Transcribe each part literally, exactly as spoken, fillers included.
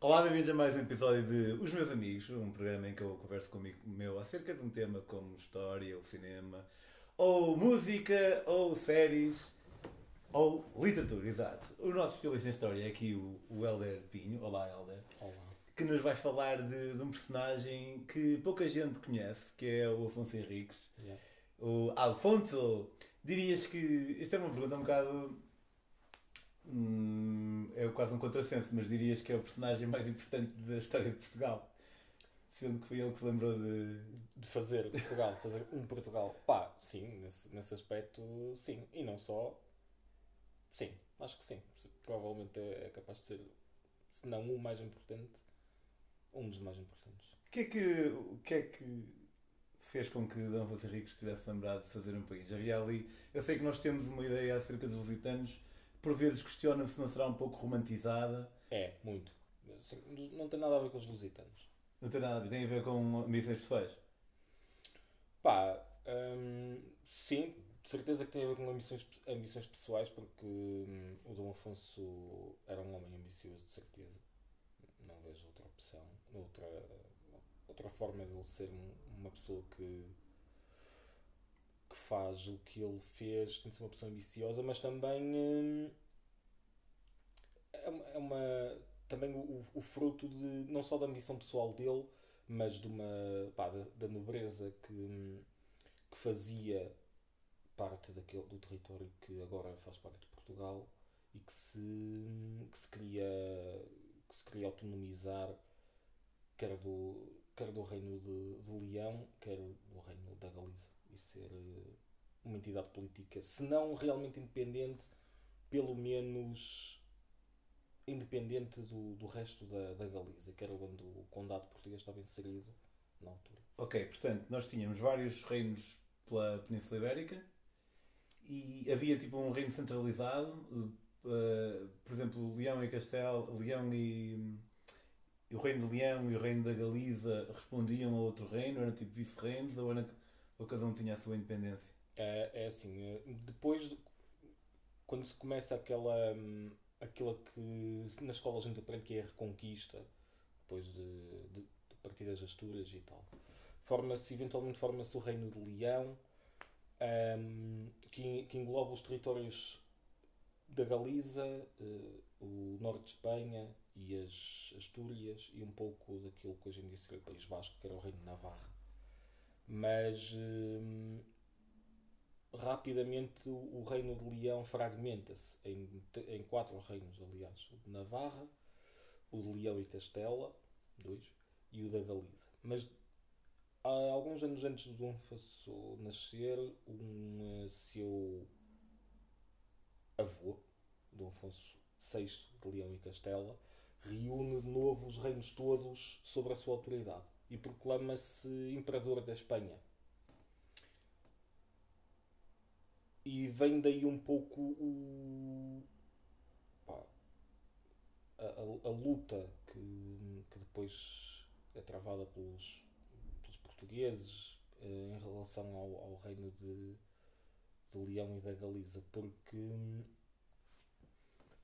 Olá, bem-vindos a mais um episódio de Os Meus Amigos, um programa em que eu converso com um amigo meu acerca de um tema como história, ou cinema, ou música, ou séries, ou literatura, exato. O nosso especialista em história é aqui o, o Hélder Pinho. Olá, Hélder. Olá. Que nos vai falar de, de um personagem que pouca gente conhece, que é o Afonso Henriques. Yeah. O Afonso. Dirias que... Isto é uma pergunta um bocado... Hum, é quase um contrassenso, mas dirias que é o personagem mais importante da história de Portugal, sendo que foi ele que se lembrou de... de fazer Portugal, fazer um Portugal. Pá, sim, nesse, nesse aspecto, sim. E não só, sim, acho que sim. Provavelmente é capaz de ser, se não o mais importante, um dos mais importantes. O que é que, o que, é que fez com que Dom Afonso Henriques tivesse lembrado de fazer um país? Havia ali... Eu sei que nós temos uma ideia acerca dos lusitanos, por vezes questionam-me se não será um pouco romantizada. É, muito. Assim, não tem nada a ver com os lusitanos. Não tem nada a ver, tem a ver com ambições pessoais? Pá, hum, sim, de certeza que tem a ver com ambições, ambições pessoais, porque hum, o Dom Afonso era um homem ambicioso, de certeza. Não vejo outra opção, outra, outra forma de ele ser uma pessoa que, que faz o que ele fez, tem de ser uma pessoa ambiciosa, mas também hum, é uma, também o, o fruto de, não só da ambição pessoal dele, mas de uma, pá, da, da nobreza que, que fazia parte daquele, do território que agora faz parte de Portugal e que se, que se, queria, que se queria autonomizar, quer do, quer do Reino de, de Leão, quer do Reino da Galiza, e ser uma entidade política, se não realmente independente, pelo menos independente do, do resto da, da Galiza, que era onde o Condado Português estava inserido na altura. Ok, portanto, nós tínhamos vários reinos pela Península Ibérica e havia tipo um reino centralizado, uh, por exemplo, Leão e Castelo, Leão e... o Reino de Leão e o Reino da Galiza respondiam a outro reino, eram tipo vice-reinos, ou era... ou cada um tinha a sua independência? É, é assim, depois, de, quando se começa aquela, aquela que na escola a gente aprende que é a Reconquista, depois de, de, de partir das Astúrias e tal, forma-se, eventualmente forma-se o Reino de Leão, um, que, que engloba os territórios da Galiza, uh, o norte de Espanha e as Astúrias, e um pouco daquilo que hoje em dia seria o País Vasco, que era o Reino de Navarra. Mas hum, rapidamente o Reino de Leão fragmenta-se em, em quatro reinos, aliás. O de Navarra, o de Leão e Castela, dois, e o da Galiza. Mas há alguns anos antes de Dom Afonso nascer, um uh, seu avô, Dom Afonso sexto de Leão e Castela, reúne de novo os reinos todos sobre a sua autoridade e proclama-se Imperador da Espanha. E vem daí um pouco o, pá, a, a, a luta que, que depois é travada pelos, pelos portugueses eh, em relação ao, ao reino de, de Leão e da Galiza, porque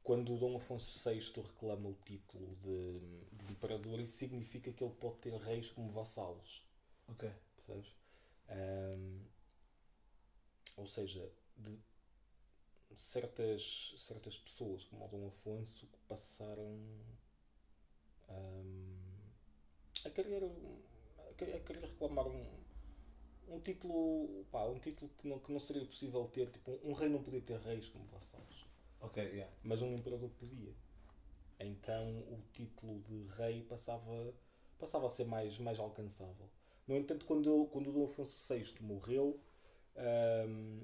quando o Dom Afonso sexto reclama o título de, de imperador, isso significa que ele pode ter reis como vassalos. Ok. Percebes? Um, ou seja, de certas, certas pessoas, como o Dom Afonso, que passaram um, a, querer, a, querer, a querer reclamar um, um título, pá, um título que não, que não seria possível ter. Tipo, um rei não podia ter reis como vassalos. Okay, yeah. Mas um imperador podia. Então o título de rei passava, passava a ser mais, mais alcançável. No entanto, quando, quando o Dom Afonso sexto morreu, um,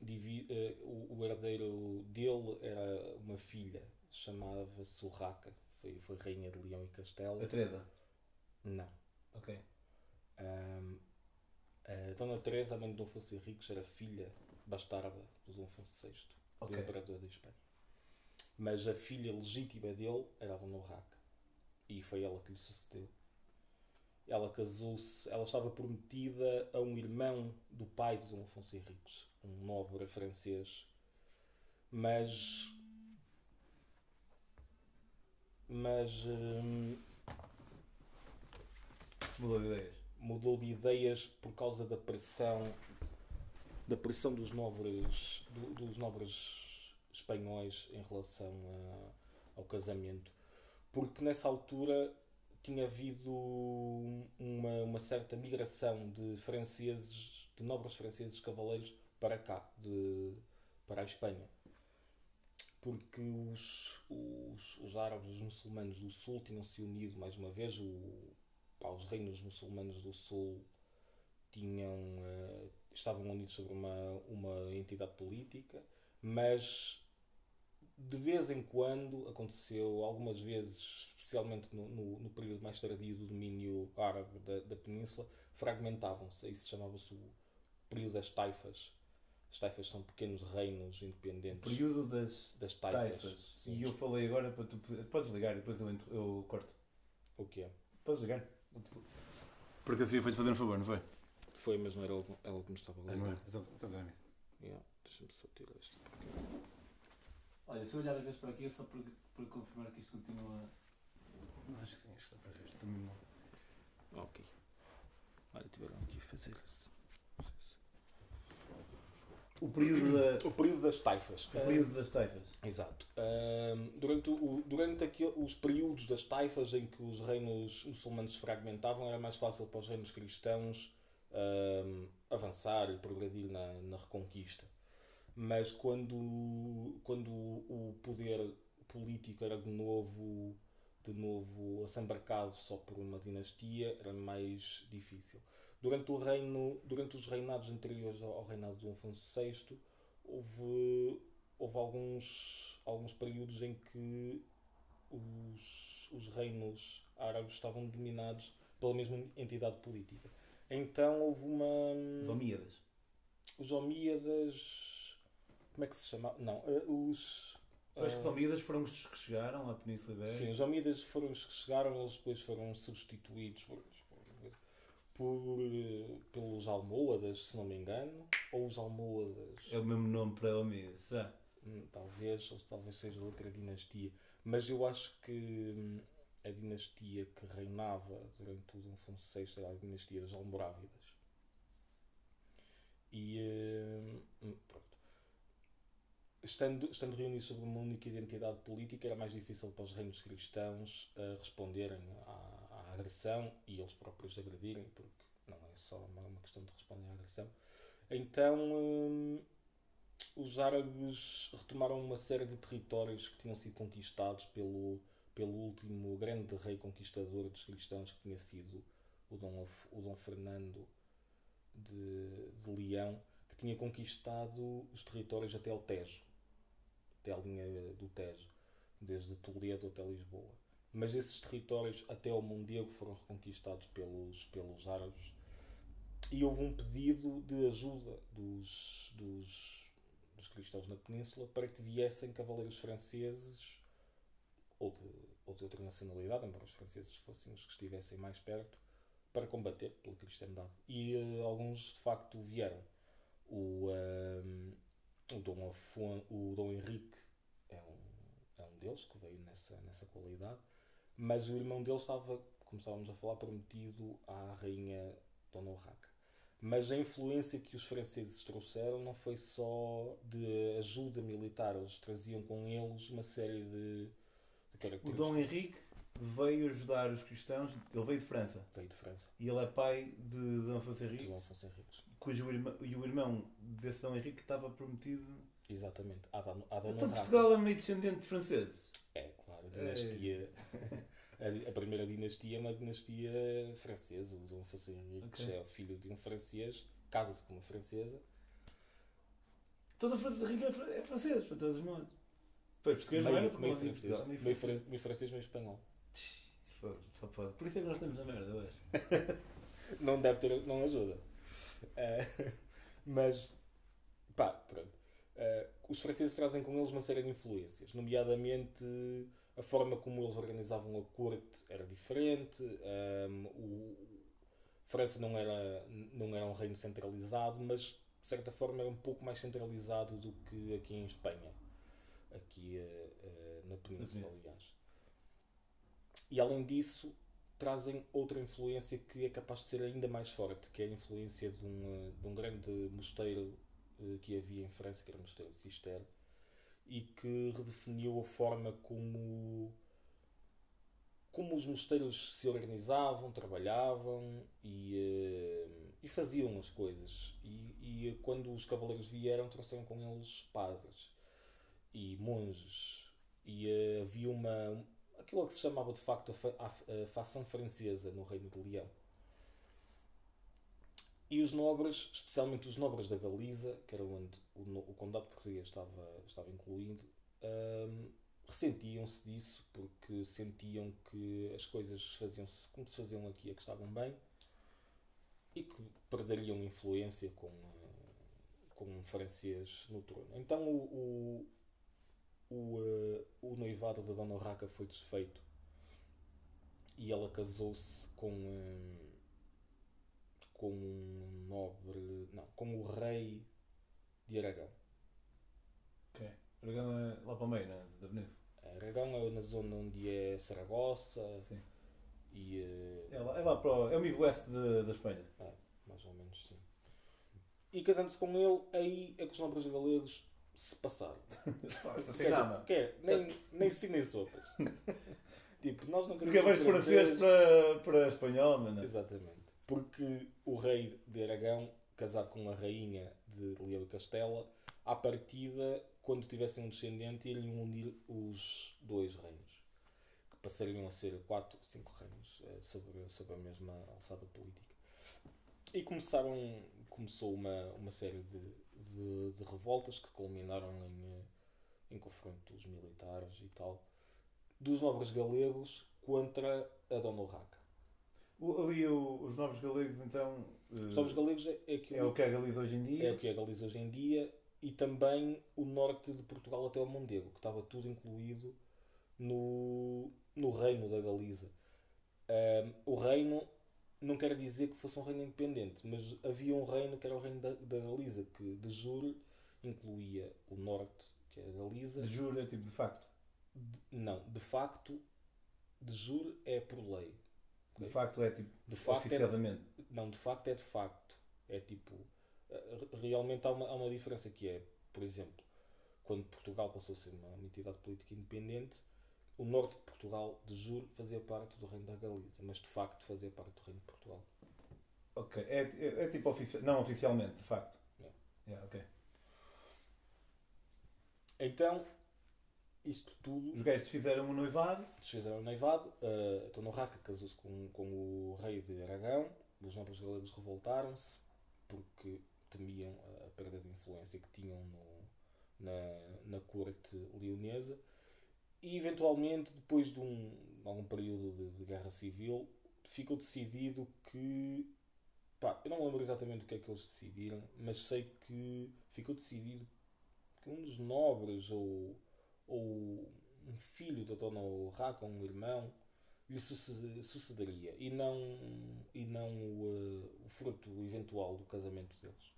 divi, uh, o, o herdeiro dele era uma filha, chamava-se Urraca, foi, foi rainha de Leão e Castelo. A Teresa? Não. Ok. Um, a Dona Teresa, a mãe de Dom Afonso Henriques, era filha bastarda do Dom Afonso sexto. Okay. Do imperador da Espanha. Mas a filha legítima dele era a Dona Urraca. E foi ela que lhe sucedeu. Ela casou-se, ela estava prometida a um irmão do pai de Dom Afonso Henriques, um nobre francês. Mas mas hum, mudou de ideias. Mudou de ideias por causa da pressão da pressão dos nobres do, dos nobres espanhóis em relação a, ao casamento, porque nessa altura tinha havido uma, uma certa migração de franceses, de nobres franceses cavaleiros para cá, de, para a Espanha, porque os, os, os árabes, os muçulmanos do sul tinham-se unido mais uma vez, o, pá, os reinos muçulmanos do sul tinham, uh, estavam unidos sobre uma, uma entidade política, mas de vez em quando aconteceu, algumas vezes, especialmente no, no, no período mais tardio do domínio árabe da, da península, fragmentavam-se, isso chamava-se o período das taifas. As taifas são pequenos reinos independentes. O período das, das taifas. taifas. Sim, e eu falei agora para tu... Podes ligar e depois eu, entro, eu corto. O quê? Podes ligar. Porque a Sofia foi-te fazer um favor, não foi? Foi, mas não era ela, ela que me estava a ligar. Estou a ver nisso. Yeah, deixa-me só tirar isto. Porque... Olha, se eu olhar às vezes para aqui é só para, para confirmar que isto continua... Mas acho que sim, acho que está para ver. Também não. Ok. Olha, tiveram aqui a fazer... O período, da... o período das taifas. O período das taifas. Exato. Um, durante o, durante aquele, os períodos das taifas em que os reinos muçulmanos se fragmentavam, era mais fácil para os reinos cristãos um, avançar e progredir na, na reconquista. Mas quando, quando o poder político era de novo, de novo assambarcado só por uma dinastia, era mais difícil. Durante, o reino, durante os reinados anteriores ao reinado de Dom Afonso sexto, houve, houve alguns, alguns períodos em que os, os reinos árabes estavam dominados pela mesma entidade política. Então houve uma... Os Omíadas. Os Omíadas... Como é que se chama? Não, os... Acho que os Omíadas foram os que chegaram à Península Ibérica. Sim, os Omíadas foram os que chegaram, eles depois foram substituídos por... Por, pelos Almóadas, se não me engano, ou os Almóadas... É o mesmo nome para Omíadas, será? Talvez, ou talvez seja outra dinastia. Mas eu acho que a dinastia que reinava durante o Dom Afonso sexto era a dinastia das Almorávidas. E, pronto. Estando, estando reunidos sob uma única identidade política, era mais difícil para os reinos cristãos responderem à agressão e eles próprios agredirem, porque não é só uma, uma questão de responder à agressão. Então hum, os árabes retomaram uma série de territórios que tinham sido conquistados pelo, pelo último grande rei conquistador dos cristãos, que tinha sido o Dom, o Dom Fernando de, de Leão, que tinha conquistado os territórios até ao Tejo, até a linha do Tejo, desde Toledo até Lisboa. Mas esses territórios até ao Mondego foram reconquistados pelos, pelos árabes, e houve um pedido de ajuda dos, dos, dos cristãos na península para que viessem cavaleiros franceses ou de, ou de outra nacionalidade, embora os franceses fossem os que estivessem mais perto, para combater pela cristandade. E uh, alguns de facto vieram. O, um, o, Dom Afonso, o Dom Henrique é um, é um deles que veio nessa, nessa qualidade. Mas o irmão dele estava, como estávamos a falar, prometido à rainha Dona Urraca. Mas a influência que os franceses trouxeram não foi só de ajuda militar. Eles traziam com eles uma série de, de características. O Dom Henrique veio ajudar os cristãos. Ele veio de França. Veio de França. E ele é pai de Dom Afonso Henriques. Dom Afonso Henriques. Cujo irmão, e o irmão desse Dom Henrique estava prometido... Exatamente. À Dona Urraca. Então Portugal é meio descendente de franceses. É, claro, a dinastia, a, a primeira dinastia é uma dinastia francesa. O Dom Afonso Henriques é o filho de um francês, casa-se com uma francesa. Toda a França rica é francês, para todos os modos. Pois, português não era, porque meio francês, meio, meio, meio, francês. meio francês, meio espanhol. Foi, só pode. Por isso é que nós estamos na merda hoje. Não deve ter, não ajuda. Uh, mas, pá, pronto. Uh, os franceses trazem com eles uma série de influências, nomeadamente a forma como eles organizavam a corte era diferente. Um, o... França não era, não era um reino centralizado, mas de certa forma era um pouco mais centralizado do que aqui em Espanha, aqui uh, uh, na Península, aliás. E além disso, trazem outra influência que é capaz de ser ainda mais forte, que é a influência de um, de um grande mosteiro que havia em França, que era o mosteiro de Cister, e que redefiniu a forma como, como os mosteiros se organizavam, trabalhavam e, e faziam as coisas. E, e quando os cavaleiros vieram, trouxeram com eles padres e monges. E havia uma... aquilo que se chamava de facto a facção francesa no Reino de Leão. E os nobres, especialmente os nobres da Galiza, que era onde o Condado Português estava, estava incluído, um, ressentiam-se disso porque sentiam que as coisas faziam-se como se faziam aqui, é que estavam bem, e que perderiam influência com, com um francês no trono. Então o, o O, uh, o noivado da Dona Urraca foi desfeito e ela casou-se com, um, com um nobre... não, com o rei de Aragão. Ok. Aragão é lá para o meio, né? Da Veneza. Aragão é na zona onde é Saragossa. Sim. E, uh, é, lá, é lá para o... é o Midwest de, da Espanha. É, mais ou menos, sim. E casando-se com ele, aí é que os nobres galegos se passaram. Que é, nem, nem se nem sopas. Tipo, nós não queremos... Porque vais francês para, para espanhol, não é? Exatamente. Porque o rei de Aragão, casado com a rainha de Leão e Castela, à partida, quando tivessem um descendente, iriam unir os dois reinos. Que passariam a ser quatro, cinco reinos, sobre, sobre a mesma alçada política. E começaram, começou uma, uma série de De, de revoltas que culminaram em, em confrontos militares e tal, dos nobres galegos contra a Dona Urraca. O, ali o, os nobres galegos, então... Os nobres galegos é, é, aquilo, é o que é a Galiza hoje em dia? É o que é a Galiza hoje em dia e também o norte de Portugal até ao Mondego, que estava tudo incluído no, no reino da Galiza. Um, o reino... não quer dizer que fosse um reino independente, mas havia um reino que era o reino da, da Galiza, que de jure incluía o norte, que é a Galiza. De jure é tipo de facto? De, não, de facto, de jure é por lei. De facto é tipo de facto oficialmente? É, não, de facto é de facto. É tipo, realmente há uma, há uma diferença que é, por exemplo, quando Portugal passou a ser uma entidade política independente, o norte de Portugal, de jure, fazia parte do reino da Galiza, mas de facto fazia parte do reino de Portugal. Ok, é, é, é tipo ofici... não oficialmente, de facto. Yeah. Yeah, okay. Então, isto tudo... Os gajos desfizeram o noivado. Desfizeram o noivado. Uh, a Dona Urraca casou-se com, com o rei de Aragão. Os nobres galegos revoltaram-se porque temiam a perda de influência que tinham no, na, na corte leonesa. E, eventualmente, depois de um, algum período de, de guerra civil, ficou decidido que... Pá, eu não lembro exatamente o que é que eles decidiram, mas sei que ficou decidido que um dos nobres, ou, ou um filho da Dona Urraca, um irmão, lhe sucederia. E não, e não o, o fruto eventual do casamento deles.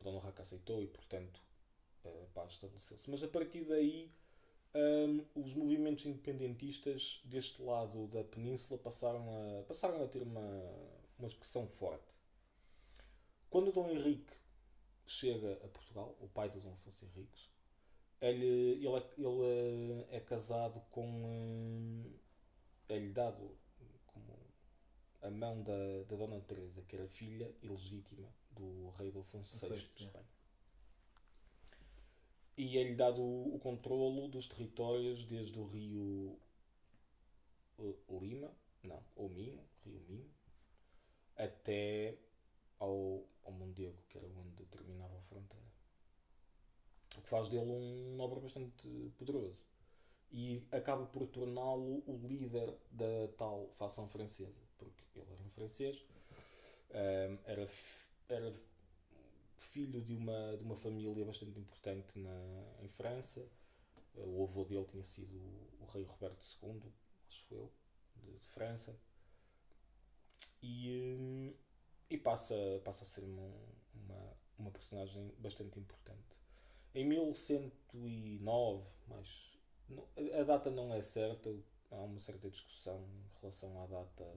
A Dona Urraca aceitou e, portanto, a paz estabeleceu-se. Mas, a partir daí... Um, os movimentos independentistas deste lado da península passaram a, passaram a ter uma, uma expressão forte. Quando o Dom Henrique chega a Portugal, o pai do Dom Afonso Henriques, ele, ele, ele é casado com... é-lhe dado como a mão da, da Dona Teresa, que era filha ilegítima do rei do Afonso sexto de Espanha. E é-lhe dado o, o controlo dos territórios desde o rio uh, Lima, não, ou Minho, rio Minho, até ao, ao Mondego, que era onde terminava a fronteira. O que faz dele um nobre bastante poderoso. E acaba por torná-lo o líder da tal facção francesa, porque ele era um francês, um, era... era filho de uma, de uma família bastante importante na, em França. O avô dele tinha sido o, o rei Roberto segundo, acho eu, de, de França. E, e passa, passa a ser uma, uma, uma personagem bastante importante. Em mil cento e nove, mas não, a data não é certa, há uma certa discussão em relação à data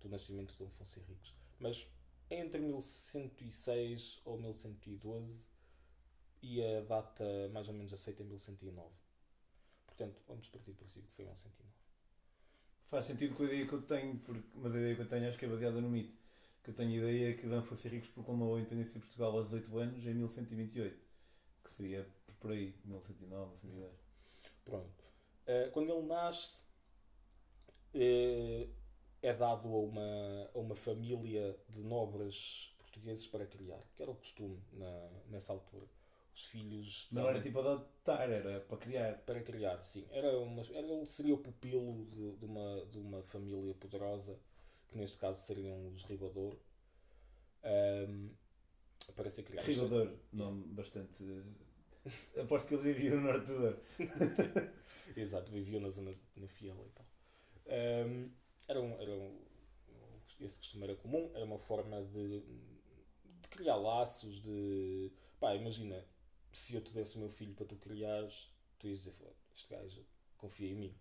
do nascimento de Afonso Henriques, mas entre mil cento e seis ou mil cento e doze e a data mais ou menos aceita em mil cento e nove. Portanto, vamos partir do princípio que foi mil cento e nove. Faz sentido com a ideia que eu tenho, porque, mas a ideia que eu tenho acho que é baseada no mito. Que eu tenho a ideia que Dom Afonso Henriques proclamou a independência de Portugal aos dezoito anos em mil cento e vinte e oito, que seria por aí, mil cento e nove, mil cento e dez. Pronto. Quando ele nasce, é dado a uma, a uma família de nobres portugueses para criar, que era o costume na, nessa altura. Os filhos... Não era tipo adotar, era para criar. Para criar, sim. Era uma, era, ele seria o pupilo de, de, uma, de uma família poderosa, que neste caso seriam os Ribador, um, para ser criado. Ribador, é. Nome bastante... Aposto que eles viviam no norte do Douro. Exato, viviam na zona na Fiela e tal. Um, era um, era um, esse costume era comum, era uma forma de, de criar laços, de... Pá, imagina, se eu te desse o meu filho para tu criares, tu ias dizer, este gajo confia em mim,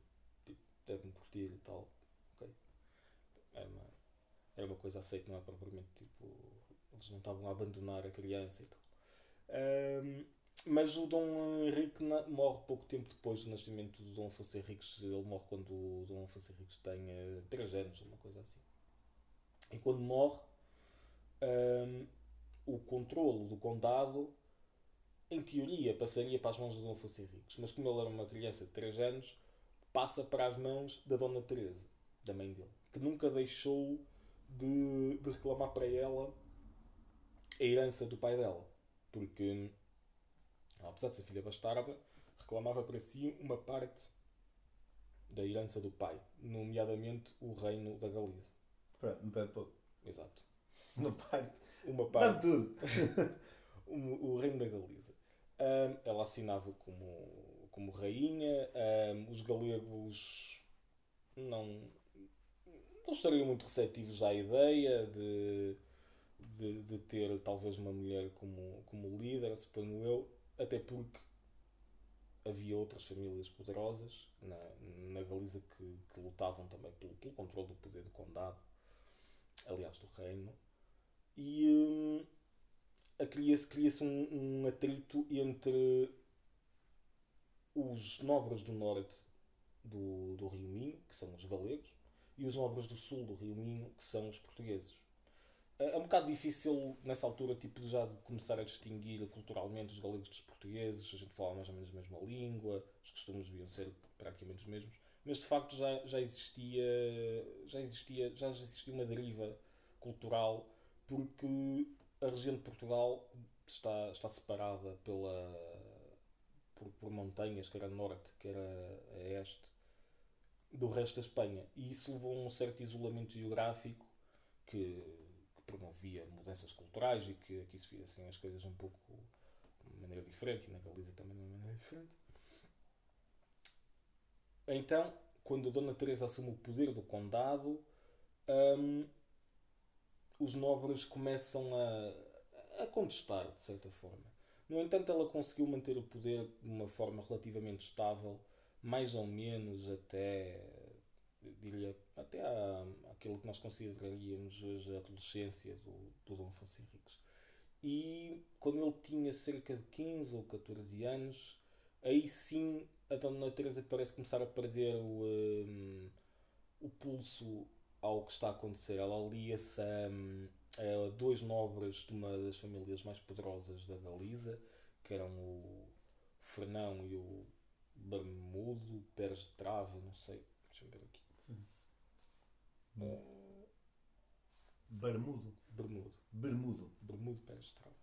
tipo, deve-me curtir e tal. Okay? Era, uma, era uma coisa aceita, não é propriamente, tipo, eles não estavam a abandonar a criança e tal. Um, mas o Dom Henrique morre pouco tempo depois do nascimento do Dom Afonso Henriques. Ele morre quando o Dom Afonso Henriques tem uh, três anos, uma coisa assim. E quando morre, um, o controlo do condado, em teoria, passaria para as mãos do Dom Afonso Henriques. Mas como ele era uma criança de três anos, passa para as mãos da Dona Teresa, da mãe dele, que nunca deixou de, de reclamar para ela a herança do pai dela. Porque... apesar de ser filha bastarda, reclamava para si uma parte da herança do pai, nomeadamente o Reino da Galiza. Pronto, não pede pouco. Exato. Uma parte. Uma parte. Não tudo. o, o Reino da Galiza. Um, ela assinava como, como rainha. Um, os galegos não, não estariam muito receptivos à ideia de, de, de ter talvez uma mulher como, como líder, suponho eu. Até porque havia outras famílias poderosas na, na Galiza que, que lutavam também pelo, pelo controle do poder do condado, aliás do reino, e hum, cria-se, cria-se um, um atrito entre os nobres do norte do, do Rio Minho, que são os galegos, e os nobres do sul do Rio Minho, que são os portugueses. É um bocado difícil, nessa altura, tipo, já de começar a distinguir culturalmente os galegos dos portugueses. A gente falava mais ou menos a mesma língua, os costumes deviam ser praticamente os mesmos, mas de facto já, já, existia, já, existia, já existia uma deriva cultural, porque a região de Portugal está, está separada pela, por, por montanhas, quer a norte, quer a, a este, do resto da Espanha. E isso levou a um certo isolamento geográfico que... promovia mudanças culturais e que aqui se fizessem as coisas um pouco de maneira diferente, e na Galiza também de uma maneira diferente. Então, quando a Dona Teresa assume o poder do condado, um, os nobres começam a, a contestar, de certa forma. No entanto, ela conseguiu manter o poder de uma forma relativamente estável, mais ou menos até... diria, até à, àquilo que nós consideraríamos hoje a adolescência do, do Dom Afonso Henriques. E quando ele tinha cerca de quinze ou catorze anos, aí sim a Dona Teresa parece começar a perder o, um, o pulso ao que está a acontecer. Ela alia-se a, a dois nobres de uma das famílias mais poderosas da Galiza, que eram o Fernão e o Bermudo, Pérez de Trave, não sei, deixa-me ver aqui. Uh, Bermudo. Bermudo. Bermudo. Bermudo Pérez de Trave.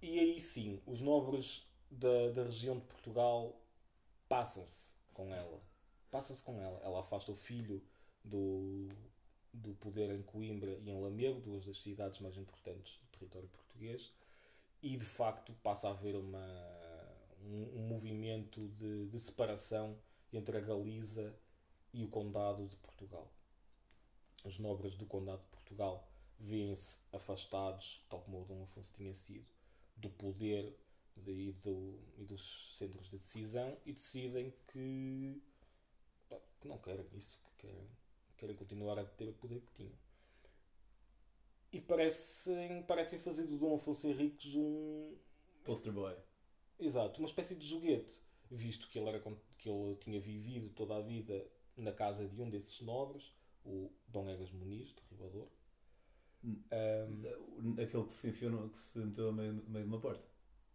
E aí sim, os nobres da, da região de Portugal passam-se com ela. Passam-se com ela. Ela afasta o filho do, do poder em Coimbra e em Lamego, duas das cidades mais importantes do território português, e de facto passa a haver uma, um, um movimento de, de separação entre a Galiza e o Condado de Portugal. Os nobres do Condado de Portugal veem-se afastados, tal como o Dom Afonso tinha sido, do poder e, do, e dos centros de decisão, e decidem que que não querem isso, que querem, querem continuar a ter o poder que tinham. E parecem, parecem fazer do Dom Afonso Henriques um... poster boy. Exato, uma espécie de joguete, visto que ele, era, que ele tinha vivido toda a vida na casa de um desses nobres, o Dom Egas Moniz, derribador. Hum. Um, Aquele que se enfiou, no, que se meteu a meio, meio de uma porta?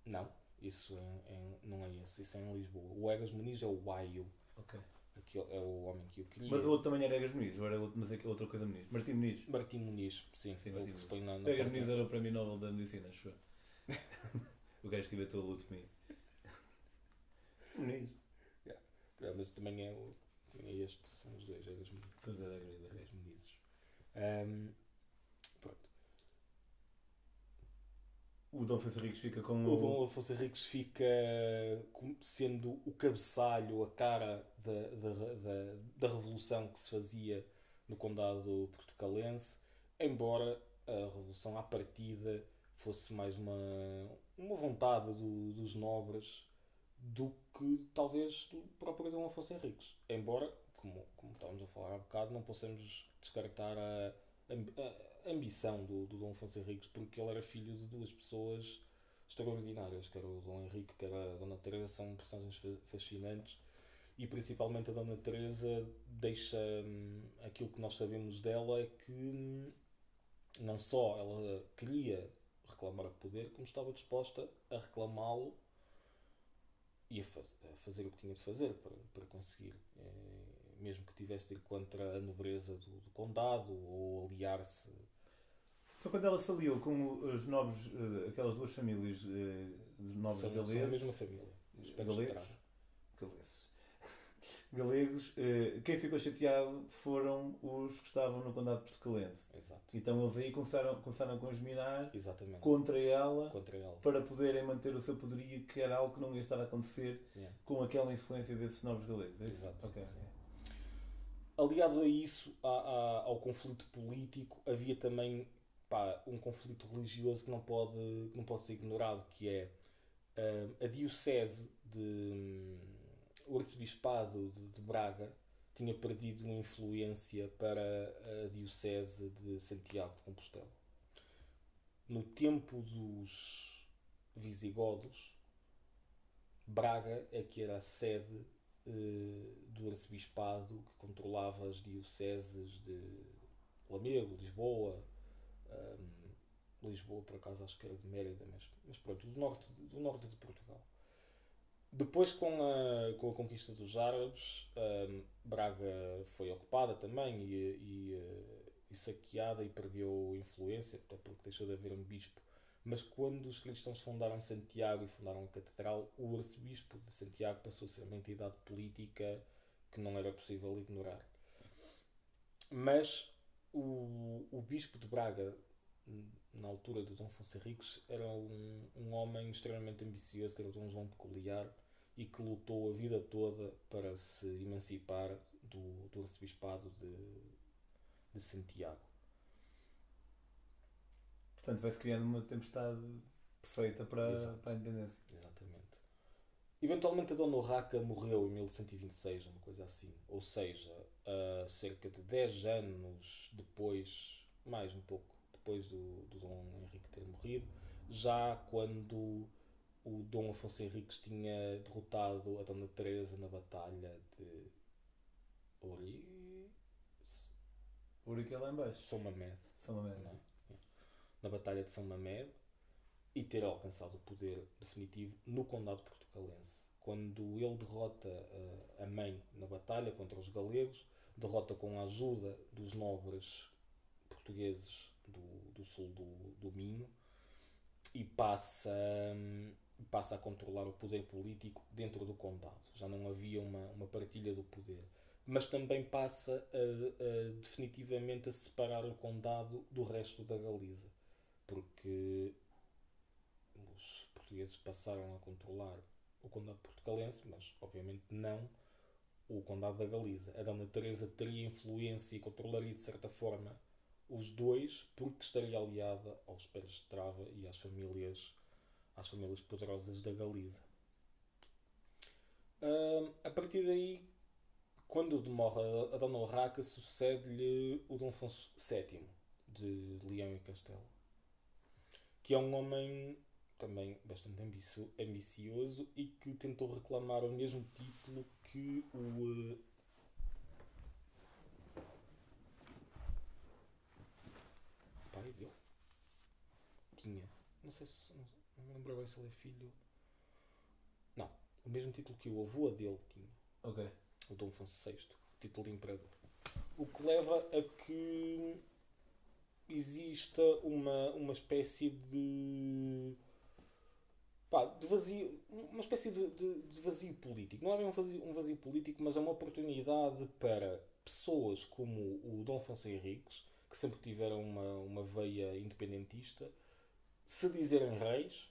Não, isso é, é, não é esse, isso é em Lisboa. O Egas Moniz é o Waio. Ok. Aquele é o homem que eu queria. Mas o outro também era Egas Muniz, ou era outro, não sei, outra coisa Muniz? Martim Muniz. Martim Muniz, sim. sim Martim Muniz. Na, na Egas Muniz era o prémio Nobel da Medicina, acho eu. O gajo que inventou a lobotomia. Muniz. Yeah. É, mas também é, o, é este, são os dois, Egas Muniz. São os dois Egas Munizes. Um, pronto. O Dom Afonso Henriques fica com... O Dom Afonso Henriques fica sendo o cabeçalho, a cara da, da, da, da revolução que se fazia no Condado Portucalense, embora a revolução à partida fosse mais uma, uma vontade do, dos nobres do que talvez do próprio Dom Afonso Henriques. Embora, como, como estávamos a falar há bocado, não possamos descartar a... a ambição do, do Dom Afonso Henriques, porque ele era filho de duas pessoas extraordinárias, que era o Dom Henrique, que era a Dona Teresa, são personagens fascinantes, e principalmente a Dona Teresa deixa hum, aquilo que nós sabemos dela é que hum, não só ela queria reclamar o poder, como estava disposta a reclamá-lo e a, faz, a fazer o que tinha de fazer para, para conseguir, é, mesmo que tivesse de ir contra a nobreza do, do condado ou aliar-se. Só quando ela se aliou com os nobres, aquelas duas famílias dos nobres são, galeses... São a mesma família. Galegos, galeses. Galegos. Quem ficou chateado foram os que estavam no Condado Portucalense. Exato. Então eles aí começaram, começaram a conjuminar contra ela, contra ela para poderem manter o seu poderio, que era algo que não ia estar a acontecer yeah. com aquela influência desses nobres galeses. É isso? Exato. Okay. Aliado a isso, a, a, ao conflito político, havia também... um conflito religioso que não pode, que não pode ser ignorado, que é a diocese de... o arcebispado de Braga tinha perdido uma influência para a diocese de Santiago de Compostela. No tempo dos visigodos, Braga é que era a sede do arcebispado que controlava as dioceses de Lamego, Lisboa... Um, Lisboa, por acaso, acho que era de Mérida, mas, mas pronto, do norte, do norte de Portugal. Depois, com a, com a conquista dos árabes, um, Braga foi ocupada também e, e, e saqueada e perdeu influência, até porque deixou de haver um bispo. Mas quando os cristãos fundaram Santiago e fundaram a catedral, o arcebispo de Santiago passou a ser uma entidade política que não era possível ignorar. Mas... O, o bispo de Braga, na altura do Dom Afonso Henriques, era um, um homem extremamente ambicioso, que era o Dom João Peculiar, e que lutou a vida toda para se emancipar do, do arcebispado de, de Santiago. Portanto, vai-se criando uma tempestade perfeita para, para a independência. Exatamente. Eventualmente a Dona Urraca morreu em mil cento e vinte e seis, uma coisa assim, ou seja... Uh, cerca de dez anos depois, mais um pouco, depois do, do Dom Henrique ter morrido, já quando o Dom Afonso Henriques tinha derrotado a Dona Teresa na batalha de Ori... Ori que é lá em baixo. São Mamed. São Mamed. Não, é. Na batalha de São Mamed, e ter alcançado o poder definitivo no Condado Portucalense. Quando ele derrota uh, a mãe na batalha contra os galegos, derrota com a ajuda dos nobres portugueses do, do sul do, do Minho e passa, um, passa a controlar o poder político dentro do condado. Já não havia uma, uma partilha do poder. Mas também passa a, a, definitivamente a separar o condado do resto da Galiza, porque os portugueses passaram a controlar o Condado Portucalense, mas obviamente não o Condado da Galiza. A Dona Teresa teria influência e controlaria de certa forma os dois, porque estaria aliada aos Pérez de Trava e às famílias, às famílias poderosas da Galiza. Um, a partir daí Quando morre a Dona Urraca, sucede-lhe o Dom Afonso sétimo, de Leão e Castelo, que é um homem também bastante ambicioso e que tentou reclamar o mesmo título que o... pai dele tinha. Não sei se... não me lembro bem se ele é filho... Não. O mesmo título que o avô dele tinha. Ok. O Dom Afonso sexto. O título de imperador. O que leva a que exista uma, uma espécie de... pá, de vazio... uma espécie de, de, de vazio político. Não é bem um vazio, um vazio político, mas é uma oportunidade para pessoas como o Dom Afonso Henriques, que sempre tiveram uma, uma veia independentista, se dizerem reis,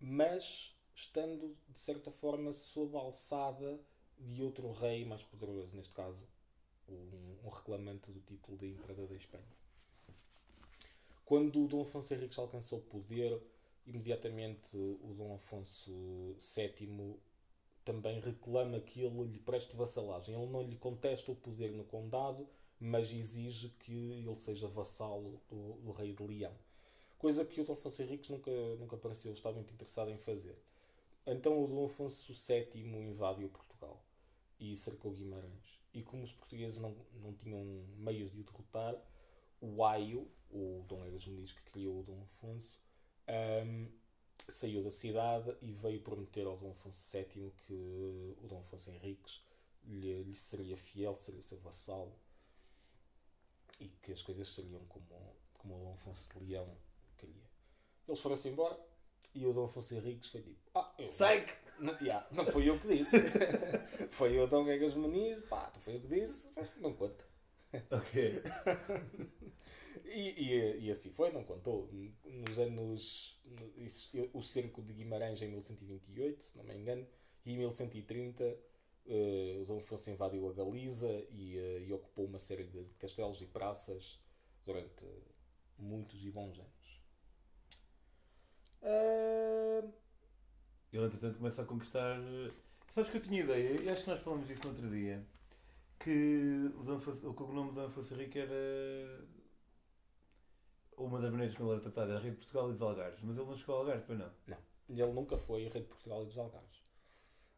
mas estando, de certa forma, sob a alçada de outro rei mais poderoso, neste caso, um, um reclamante do título de Imperador da Espanha. Quando o Dom Afonso Henriques alcançou o poder, imediatamente o Dom Afonso sétimo também reclama que ele lhe preste vassalagem. Ele não lhe contesta o poder no condado, mas exige que ele seja vassalo do, do rei de Leão. Coisa que o Dom Afonso Henriques nunca, nunca pareceu estar muito interessado em fazer. Então o Dom Afonso sétimo invadiu Portugal e cercou Guimarães. E como os portugueses não, não tinham meios de o derrotar, o Aio, o Dom Egas Moniz, que criou o Dom Afonso, um, saiu da cidade e veio prometer ao Dom Afonso sétimo que o Dom Afonso Henriques lhe, lhe seria fiel, seria seu vassalo, e que as coisas seriam como, como o Dom Afonso de Leão queria. Eles foram-se embora e o Dom Afonso Henriques foi tipo... ah, eu... Segue! Não, yeah, não foi eu que disse. Foi o Dom Egas Moniz, pá, não foi eu que disse, não conta. Ok. e, e, e assim foi, não contou. Nos anos... o cerco de Guimarães em mil cento e vinte e oito, se não me engano, e em mil cento e trinta... Uh, o Dom Afonso invadiu a Galiza e, uh, e ocupou uma série de castelos e praças durante muitos e bons anos. Uh... Ele, entretanto, começa a conquistar... Sabes que eu tinha ideia, e acho que nós falamos disso no outro dia, que o, Dom Afonso, o cognome de Dom Afonso Henrique era... uma das maneiras como ele era tratado, era Rei de Portugal e dos Algarves, mas ele não chegou ao Algarve, pois não? Não, ele nunca foi Rei de Portugal e dos Algarves.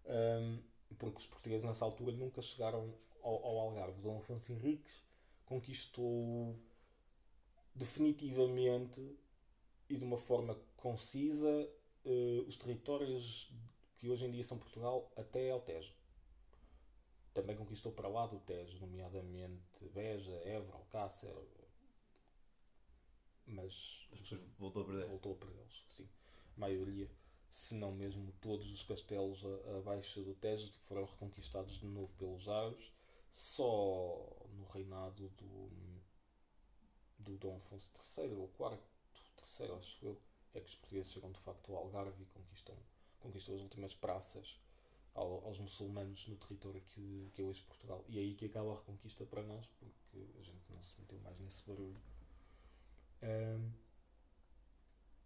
Um... Porque os portugueses nessa altura nunca chegaram ao, ao Algarve. Dom Afonso Henriques conquistou definitivamente e de uma forma concisa eh, os territórios que hoje em dia são Portugal até ao Tejo. Também conquistou para lá do Tejo, nomeadamente Beja, Évora, Alcácer, mas voltou a perder. Voltou a perdê-los, sim, a maioria. Se não mesmo todos os castelos abaixo do Tejo foram reconquistados de novo pelos árabes, só no reinado do, do Dom Afonso terceiro ou quarto, terceiro, acho eu, é que os portugueses chegam de facto ao Algarve e conquistam, conquistam as últimas praças ao, aos muçulmanos no território que, que é hoje Portugal. E é aí que acaba a reconquista para nós, porque a gente não se meteu mais nesse barulho. Um,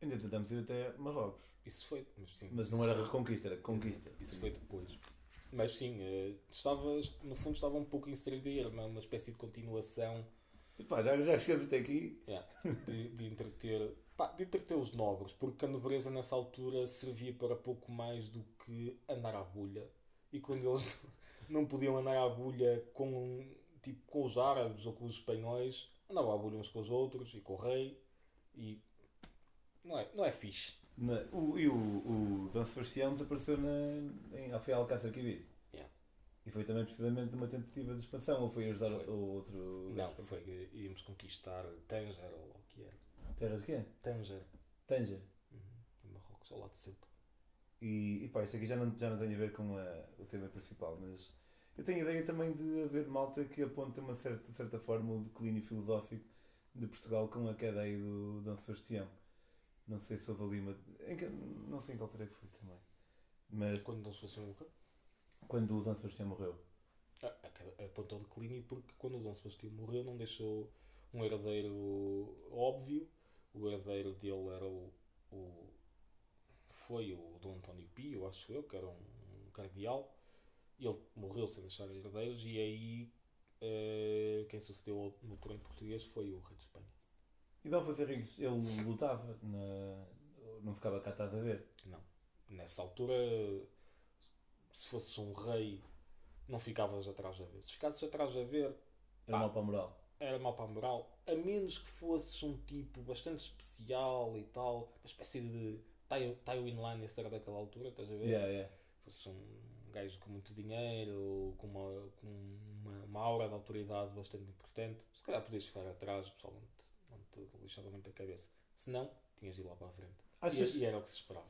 Ainda tentámos ir até Marrocos. Isso foi. Mas, sim, mas não era reconquista, era conquista. Isso, isso foi depois. Mas sim, estava, no fundo estava um pouco inserido aí, era uma, uma espécie de continuação. E pá, já, já chegas até aqui. Yeah, de, de, entreter, pá, de entreter os nobres, porque a nobreza nessa altura servia para pouco mais do que andar à bulha. E quando eles não podiam andar à bulha com, tipo, com os árabes ou com os espanhóis, andavam à bulha uns com os outros e com o rei. E... não é, não é fixe. Não, o, e o, o Dom Sebastião desapareceu na, em Alfia Alcácer Quibir. Yeah. E foi também precisamente numa tentativa de expansão, ou foi ajudar foi. O outro... Não, foi que íamos conquistar Tanger, ou o que era. Terras de quê? Tanger. Tanger. Uhum. Marrocos, ao lado de Ceuta. E, e pá, isto aqui já não, já não tem a ver com a, o tema principal, mas eu tenho ideia também de haver de malta que aponta uma certa, de certa forma o declínio filosófico de Portugal com a cadeia do Dom Sebastião. Não sei se houve ali uma... não sei em que altura que foi também. Mas... quando o Dom Sebastião morreu? Quando o Dom Sebastião morreu. Ah, apontou o declínio porque quando o Dom Sebastião morreu não deixou um herdeiro óbvio. O herdeiro dele era o... o foi o Dom António Pio, acho eu, que era um cardeal. ele morreu sem deixar herdeiros, e aí uh, quem sucedeu no trono português foi o rei de Espanha. E Dom Afonso Henriques, ele lutava? Na... Não ficava cá atrás a ver? Não. Nessa altura, se fosses um rei, não ficavas atrás a ver. Se ficasses atrás a ver... Era mau para a moral. Era mau para a moral. A menos que fosses um tipo bastante especial e tal. Uma espécie de Tywin Lannister daquela altura, estás a ver? Yeah, yeah. Fosses um gajo com muito dinheiro, ou com, uma, com uma, uma aura de autoridade bastante importante. Se calhar podias ficar atrás, pessoalmente. Não te lixava muito a cabeça. Se não, tinhas de ir lá para a frente. Achas... E era o que se esperava.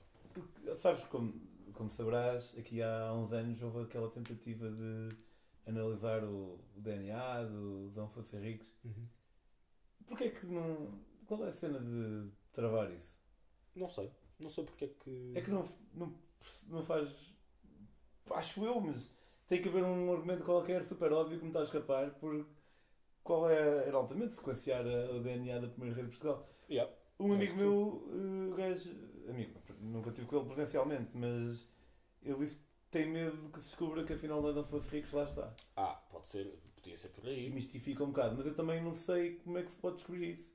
Sabes, como, como saberás, aqui há uns anos houve aquela tentativa de analisar o, o D N A do Dom Afonso Henriques. Uhum. Porquê é que não... Qual é a cena de travar isso? Não sei. Não sei porque é que... É que não, não, não faz... Acho eu, mas tem que haver um argumento qualquer super óbvio que me está a escapar, porque qual é... Era altamente sequenciar o D N A da primeira rei de Portugal. Yeah. Um amigo é meu, o gajo, amigo, nunca estive com ele presencialmente, mas ele disse que tem medo que se descubra que afinal não fosse ricos, lá está. Ah, pode ser, podia ser por aí. Desmistifica um bocado, mas eu também não sei como é que se pode descobrir isso.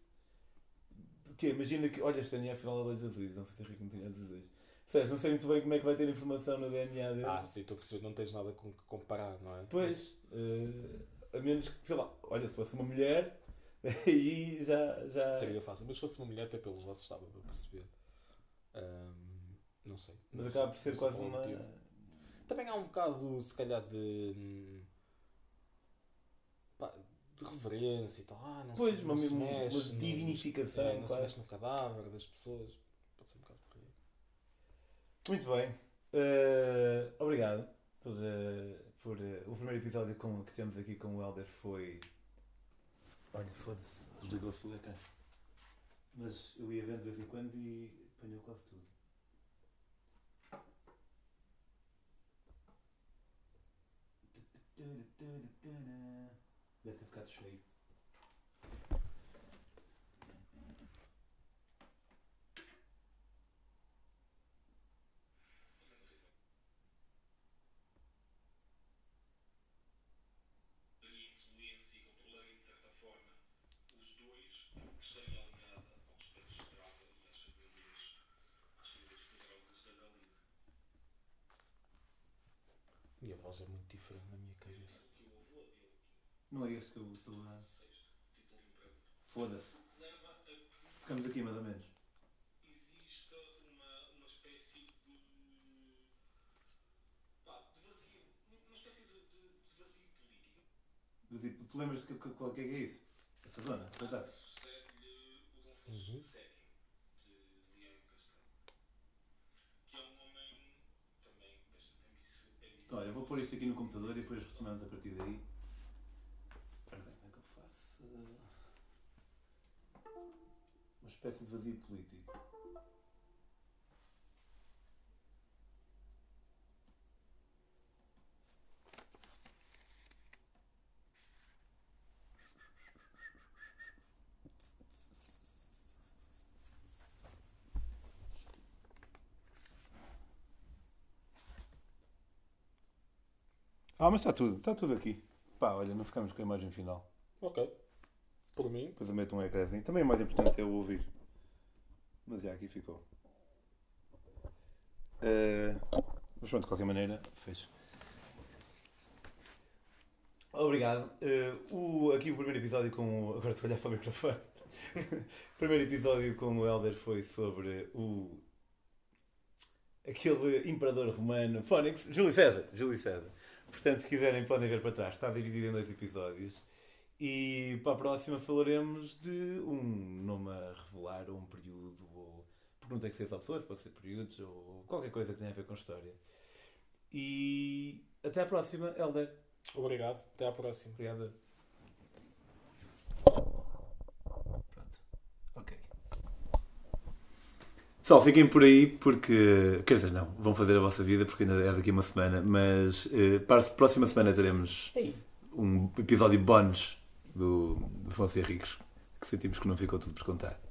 O quê? Imagina que, olha, este D N A afinal é dos azuis, não fosse rico, não tinha dos azuis. Ou seja, não sei muito bem como é que vai ter informação no D N A dele. Ah, sim, estou a perceber, não tens nada com que comparar, não é? Pois, uh, a menos que, sei lá, olha, se fosse uma mulher... Aí já, já... Seria fácil, mas se fosse uma mulher até pelos vossos estava para perceber. Um, não sei. Mas acaba por ser quase uma... Motivo. Também há um bocado, se calhar, de... Pá, de reverência e tal. Ah, não pois, sei, não uma, se mexe, uma dignificação. Não, é, não se mexe no cadáver das pessoas. Pode ser um bocado por aí. Muito bem. Uh, obrigado por... Uh, por uh, o primeiro episódio com, que tivemos aqui com o Hélder foi... Olha, foda-se, desligou-se o ecrã. Mas eu ia vendo de vez em quando e apanhou quase tudo. Deve ter ficado cheio. E a voz é muito diferente na minha cabeça. Não é esse que eu estou a... Foda-se. Ficamos aqui mais ou menos. Existe uma, uma espécie de... Pá, de vazio. Uma espécie de, de, de vazio político. Vazio. Tu lembras de qual que é isso? Essa zona? Ah, sucede-lhe o Dom Afonso sete. Olha, eu vou pôr isto aqui no computador e depois retomamos a partir daí. Espera bem, como é que eu faço? Uma espécie de vazio político. Ah, mas está tudo, está tudo aqui. Pá, olha, não ficamos com a imagem final. Ok. Por mim. Depois eu meto um ecrãzinho. Também o mais importante é o ouvir. Mas já, aqui ficou. Uh, mas pronto, de qualquer maneira, fez. Obrigado. Uh, o, aqui o primeiro episódio com o... Agora estou a olhar para o microfone. O primeiro episódio com o Hélder foi sobre o... Aquele imperador romano... Fónix. Júlio César. Júlio César. Portanto, se quiserem, podem ver para trás. Está dividido em dois episódios. E para a próxima falaremos de um nome a revelar, ou um período, ou... Porque não tem que ser só pessoas, pode ser períodos, ou qualquer coisa que tenha a ver com história. E até à próxima, Hélder. Obrigado. Até à próxima. Obrigado. Pronto. Ok. Pessoal, fiquem por aí porque, quer dizer, não, vão fazer a vossa vida porque ainda é daqui uma semana, mas eh, para a próxima semana teremos Ei. um episódio bónus do Afonso Henriques, que sentimos que não ficou tudo por contar.